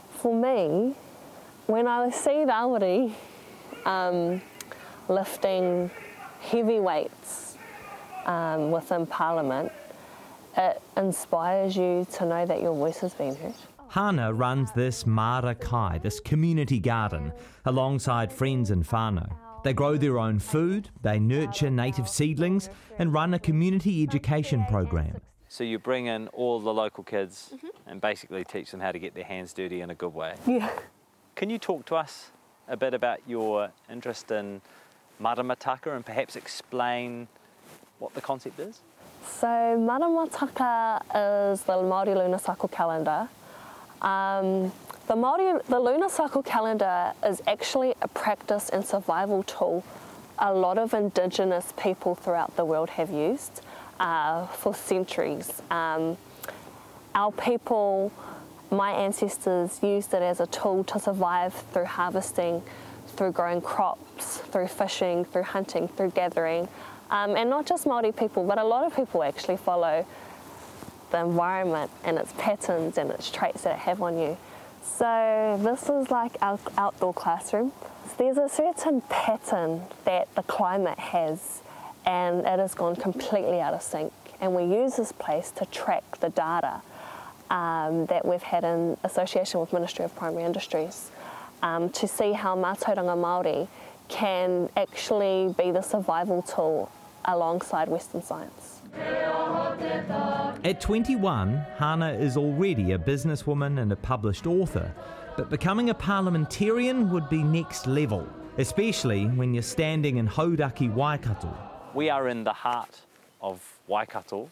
for me, when I see Rāwhiti lifting heavy weights within Parliament, it inspires you to know that your voice has been heard. Hana runs this Mara Kai, this community garden, alongside friends in whānau. They grow their own food, they nurture native seedlings and run a community education program. So you bring in all the local kids and basically teach them how to get their hands dirty in a good way. Yeah. Can you talk to us a bit about your interest in Maramataka and perhaps explain what the concept is? So Maramataka is the Māori lunar cycle calendar. The lunar cycle calendar is actually a practice and survival tool a lot of Indigenous people throughout the world have used for centuries. Our people, my ancestors, used it as a tool to survive through harvesting, through growing crops, through fishing, through hunting, through gathering. And not just Māori people, but a lot of people actually follow the environment and its patterns and its traits that it have on you. So this is like our outdoor classroom. So there's a certain pattern that the climate has, and it has gone completely out of sync. And we use this place to track the data that we've had in association with Ministry of Primary Industries to see how mātauranga Māori can actually be the survival tool alongside Western science. At 21, Hana is already a businesswoman and a published author, but becoming a parliamentarian would be next level, especially when you're standing in Hauraki, Waikato. We are in the heart of Waikato.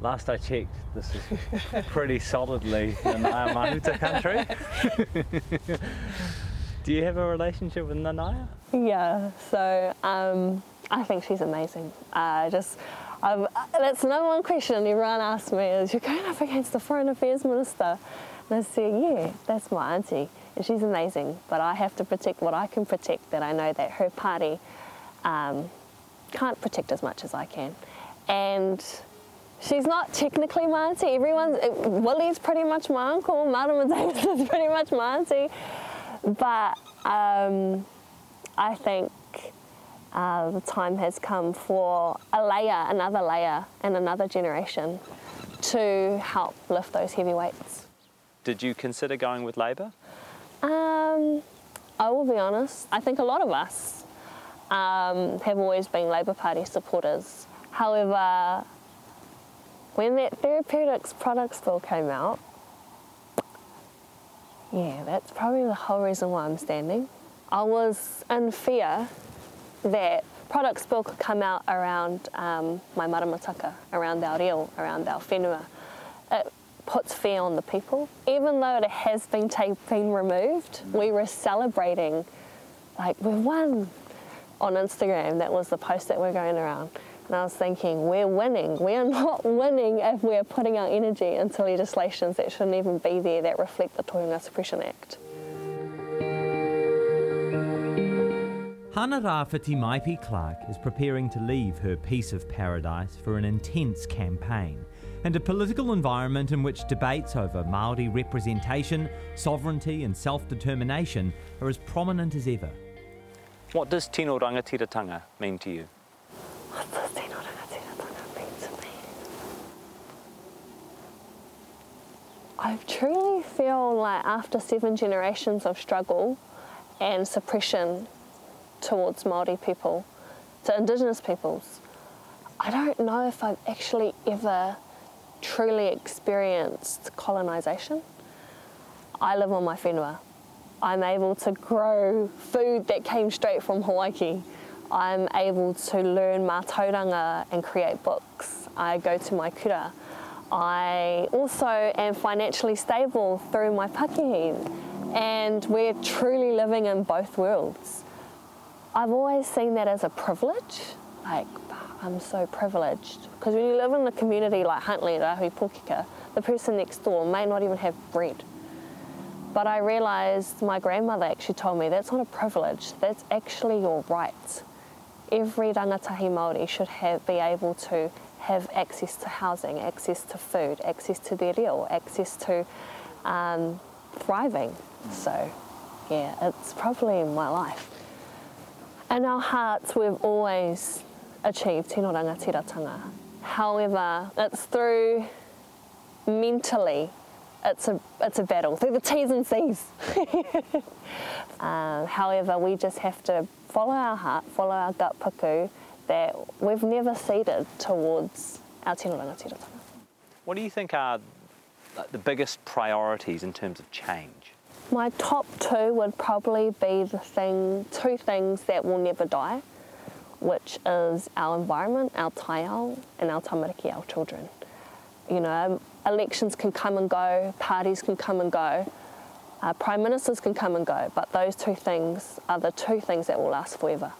Last I checked, this is pretty solidly in our Mahuta country. Do you have a relationship with Nanaya? Yeah, so I think she's amazing. That's the number one question everyone asks me is, "You're going up against the Foreign Affairs Minister?" And I say, "Yeah, that's my auntie, and she's amazing, but I have to protect what I can protect, that I know that her party can't protect as much as I can." And she's not technically my auntie. Willie's pretty much my uncle, Marama Davis is pretty much my auntie. But I think the time has come for another layer and another generation to help lift those heavy weights. Did you consider going with Labour? I will be honest, I think a lot of us have always been Labour Party supporters. However, when that therapeutics products bill came out, yeah, that's probably the whole reason why I'm standing. I was in fear that products bill could come out around my maramataka, around our reo, around our whenua. It puts fear on the people. Even though it has been removed, we were celebrating, like, we won on Instagram. That was the post that we're going around. And I was thinking, we're winning. We are not winning if we're putting our energy into legislations that shouldn't even be there, that reflect the Tohunga Suppression Act. Hana Rāwhiti Maipi-Clarke is preparing to leave her piece of paradise for an intense campaign and a political environment in which debates over Māori representation, sovereignty and self-determination are as prominent as ever. What does tino rangatiratanga mean to you? What does tino rangatiratanga mean to me? I truly feel like after 7 generations of struggle and suppression towards Māori people, to Indigenous peoples, I don't know if I've actually ever truly experienced colonisation. I live on my whenua. I'm able to grow food that came straight from Hawaii. I'm able to learn mātauranga and create books. I go to my kura. I also am financially stable through my pakehi, and we're truly living in both worlds. I've always seen that as a privilege. Like, I'm so privileged. Because when you live in a community like Huntly, Rahui Pōkeka, the person next door may not even have bread. But I realised, my grandmother actually told me, that's not a privilege, that's actually your right. Every rangatahi Māori should be able to have access to housing, access to food, access to their reo, access to thriving. So, yeah, it's probably in my life. In our hearts, we've always achieved tino rangatiratanga. However, it's through mentally, it's a battle, through the T's and C's. However, we just have to follow our heart, follow our gut puku, that we've never ceded towards our tino rangatiratanga. What do you think are the biggest priorities in terms of change? My top two would probably be two things that will never die, which is our environment, our taiao, and our tamariki, our children. You know, elections can come and go, parties can come and go, prime ministers can come and go, but those two things are the two things that will last forever.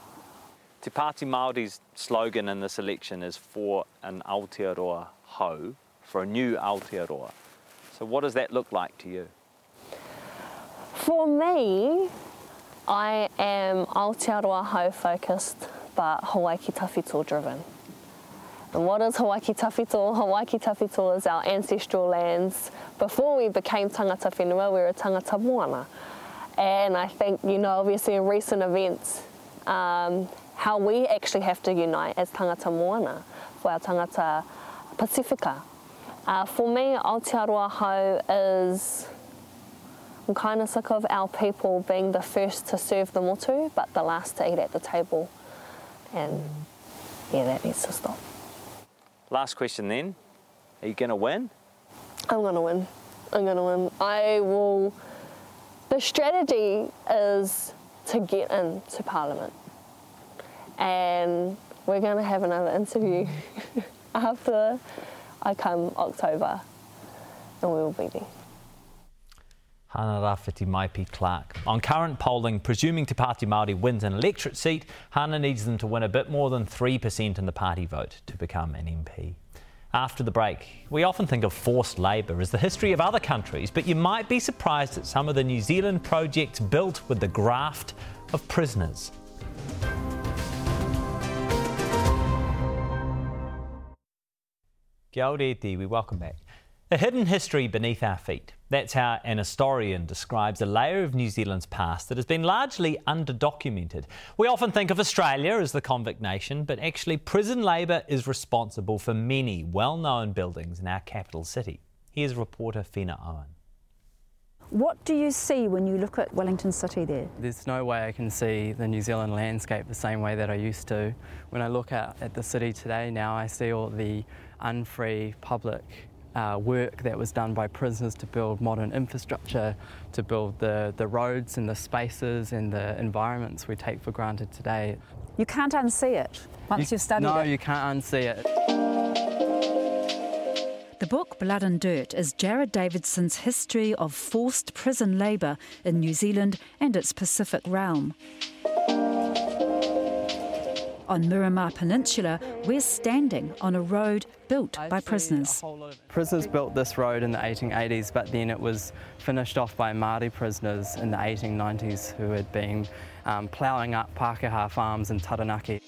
Te Pāti Māori's slogan in this election is for an Aotearoa hau, for a new Aotearoa. So what does that look like to you? For me, I am Aotearoa hau focused, but Hawaii tawhito driven. And what is Hawaii tawhito? Hawaii tawhito is our ancestral lands. Before we became tangata whenua, we were tangata moana. And I think, you know, obviously in recent events, how we actually have to unite as tangata moana for our tangata Pacifica. For me, Aotearoa hau is, I'm kind of sick of our people being the first to serve the motu, but the last to eat at the table. And yeah, that needs to stop. Last question then, are you going to win? I'm going to win. I'm going to win. I will. The strategy is to get into Parliament. And we're going to have another interview after I come October, and we will be there. Hana Rāwhiti Maipi-Clarke. On current polling, presuming Te Pāti Māori wins an electorate seat, Hana needs them to win a bit more than 3% in the party vote to become an MP. After the break, we often think of forced labour as the history of other countries, but you might be surprised at some of the New Zealand projects built with the graft of prisoners. Kia ora e te, we welcome back. A hidden history beneath our feet. That's how an historian describes a layer of New Zealand's past that has been largely underdocumented. We often think of Australia as the convict nation, but actually prison labour is responsible for many well-known buildings in our capital city. Here's reporter Fina Owen. What do you see when you look at Wellington City there? There's no way I can see the New Zealand landscape the same way that I used to. When I look out at the city today now, I see all the unfree public work that was done by prisoners to build modern infrastructure, to build the roads and the spaces and the environments we take for granted today. You can't unsee it once you've studied it. No, you can't unsee it. The book Blood and Dirt is Jared Davidson's history of forced prison labour in New Zealand and its Pacific realm. On Miramar Peninsula, we're standing on a road built by prisoners. Prisoners built this road in the 1880s, but then it was finished off by Māori prisoners in the 1890s who had been ploughing up Pākehā farms in Taranaki.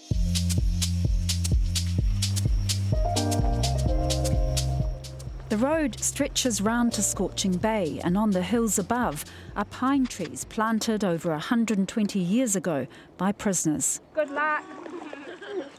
The road stretches round to Scorching Bay, and on the hills above are pine trees planted over 120 years ago by prisoners. Good luck.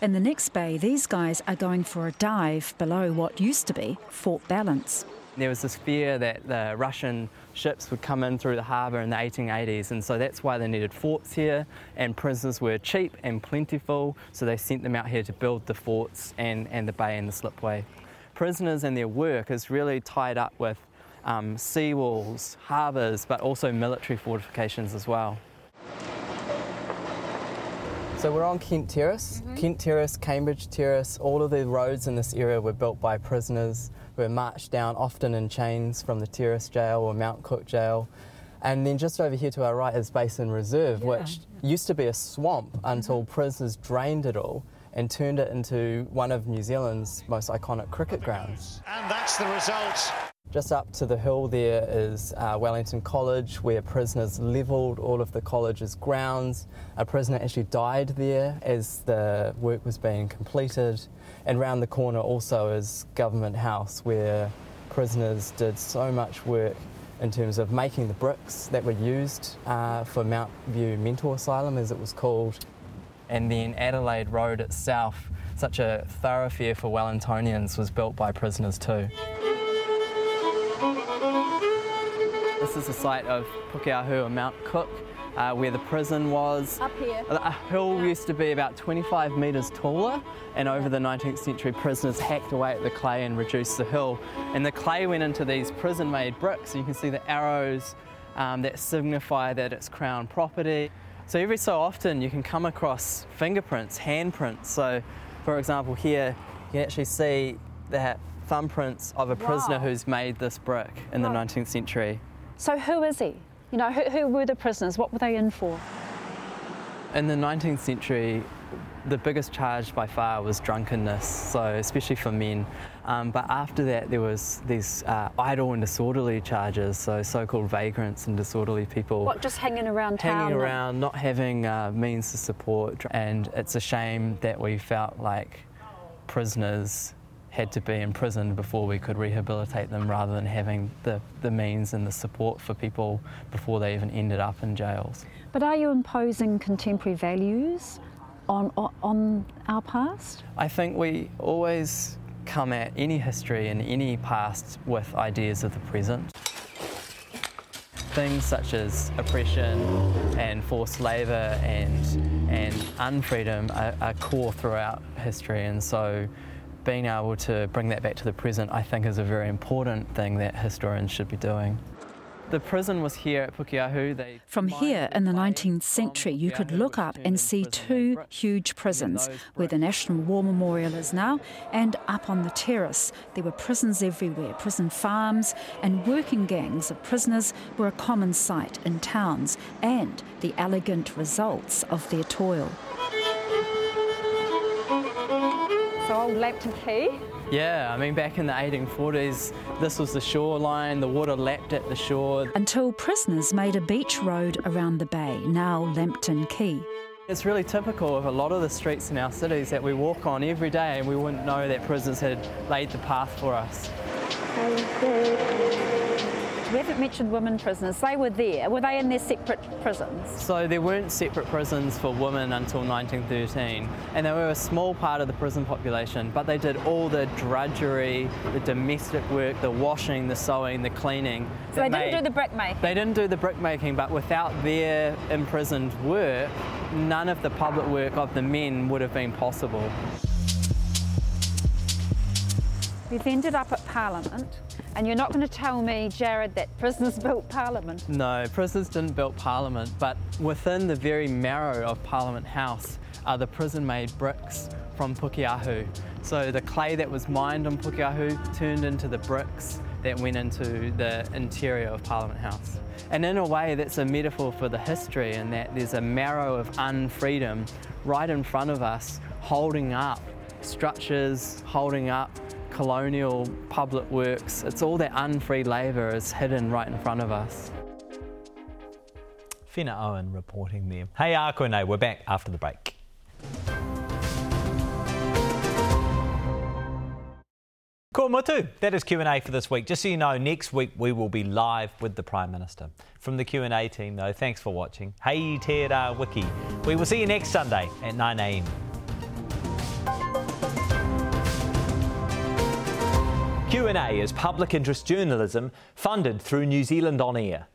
In the next bay, these guys are going for a dive below what used to be Fort Balance. There was this fear that the Russian ships would come in through the harbour in the 1880s, and so that's why they needed forts here, and prisoners were cheap and plentiful, so they sent them out here to build the forts and the bay and the slipway. Prisoners and their work is really tied up with seawalls, harbours, but also military fortifications as well. So we're on Kent Terrace. Mm-hmm. Kent Terrace, Cambridge Terrace, all of the roads in this area were built by prisoners who were marched down often in chains from the Terrace Jail or Mount Cook Jail. And then just over here to our right is Basin Reserve, which used to be a swamp until prisoners drained it all and turned it into one of New Zealand's most iconic cricket grounds. And that's the result. Just up to the hill there is Wellington College, where prisoners levelled all of the college's grounds. A prisoner actually died there as the work was being completed. And round the corner also is Government House, where prisoners did so much work in terms of making the bricks that were used for Mount View Mental Asylum, as it was called. And then Adelaide Road itself, such a thoroughfare for Wellingtonians, was built by prisoners too. This is the site of Pukeahu and Mount Cook, where the prison was. Up here. A hill used to be about 25 metres taller, and over the 19th century, prisoners hacked away at the clay and reduced the hill. And the clay went into these prison-made bricks, and you can see the arrows that signify that it's Crown property. So every so often, you can come across fingerprints, handprints. So, for example, here, you can actually see the thumbprints of a prisoner who's made this brick in the 19th century. So who is he? You know, who were the prisoners? What were they in for? In the 19th century, the biggest charge by far was drunkenness, so especially for men. But after that, there was these idle and disorderly charges, so so-called vagrants and disorderly people. What, just hanging around town? Hanging around, not having means to support. And it's a shame that we felt like prisoners had to be imprisoned before we could rehabilitate them, rather than having the means and the support for people before they even ended up in jails. But are you imposing contemporary values on our past? I think we always come at any history and any past with ideas of the present. Things such as oppression and forced labour and unfreedom are core throughout history, and so being able to bring that back to the present, I think, is a very important thing that historians should be doing. The prison was here at Pukeahu. From here in the 19th century, you could look up and see two huge prisons, where the National War Memorial is now, and up on the terrace. There were prisons everywhere, prison farms, and working gangs of prisoners were a common sight in towns, and the elegant results of their toil. So old Lambton Quay? Yeah, I mean, back in the 1840s, this was the shoreline, the water lapped at the shore. Until prisoners made a beach road around the bay, now Lambton Quay. It's really typical of a lot of the streets in our cities that we walk on every day, and we wouldn't know that prisoners had laid the path for us. We haven't mentioned women prisoners. They were there. Were they in their separate prisons? So there weren't separate prisons for women until 1913, and they were a small part of the prison population, but they did all the drudgery, the domestic work, the washing, the sewing, the cleaning. So they didn't do the brickmaking? They didn't do the brickmaking, but without their imprisoned work, none of the public work of the men would have been possible. We've ended up at Parliament. And you're not going to tell me, Jared, that prisoners built Parliament? No, prisoners didn't build Parliament, but within the very marrow of Parliament House are the prison-made bricks from Pukeahu. So the clay that was mined on Pukeahu turned into the bricks that went into the interior of Parliament House. And in a way, that's a metaphor for the history, in that there's a marrow of unfreedom right in front of us, holding up structures, holding up colonial public works. It's all that unfree labour is hidden right in front of us. Fina Owen reporting there. Hey, a koinei, we're back after the break. Ko motu. That is Q&A for this week. Just so you know, next week we will be live with the Prime Minister. From the Q&A team, though, thanks for watching. Hei te rā wiki. We will see you next Sunday at 9 a.m. Q&A is public interest journalism funded through New Zealand On Air.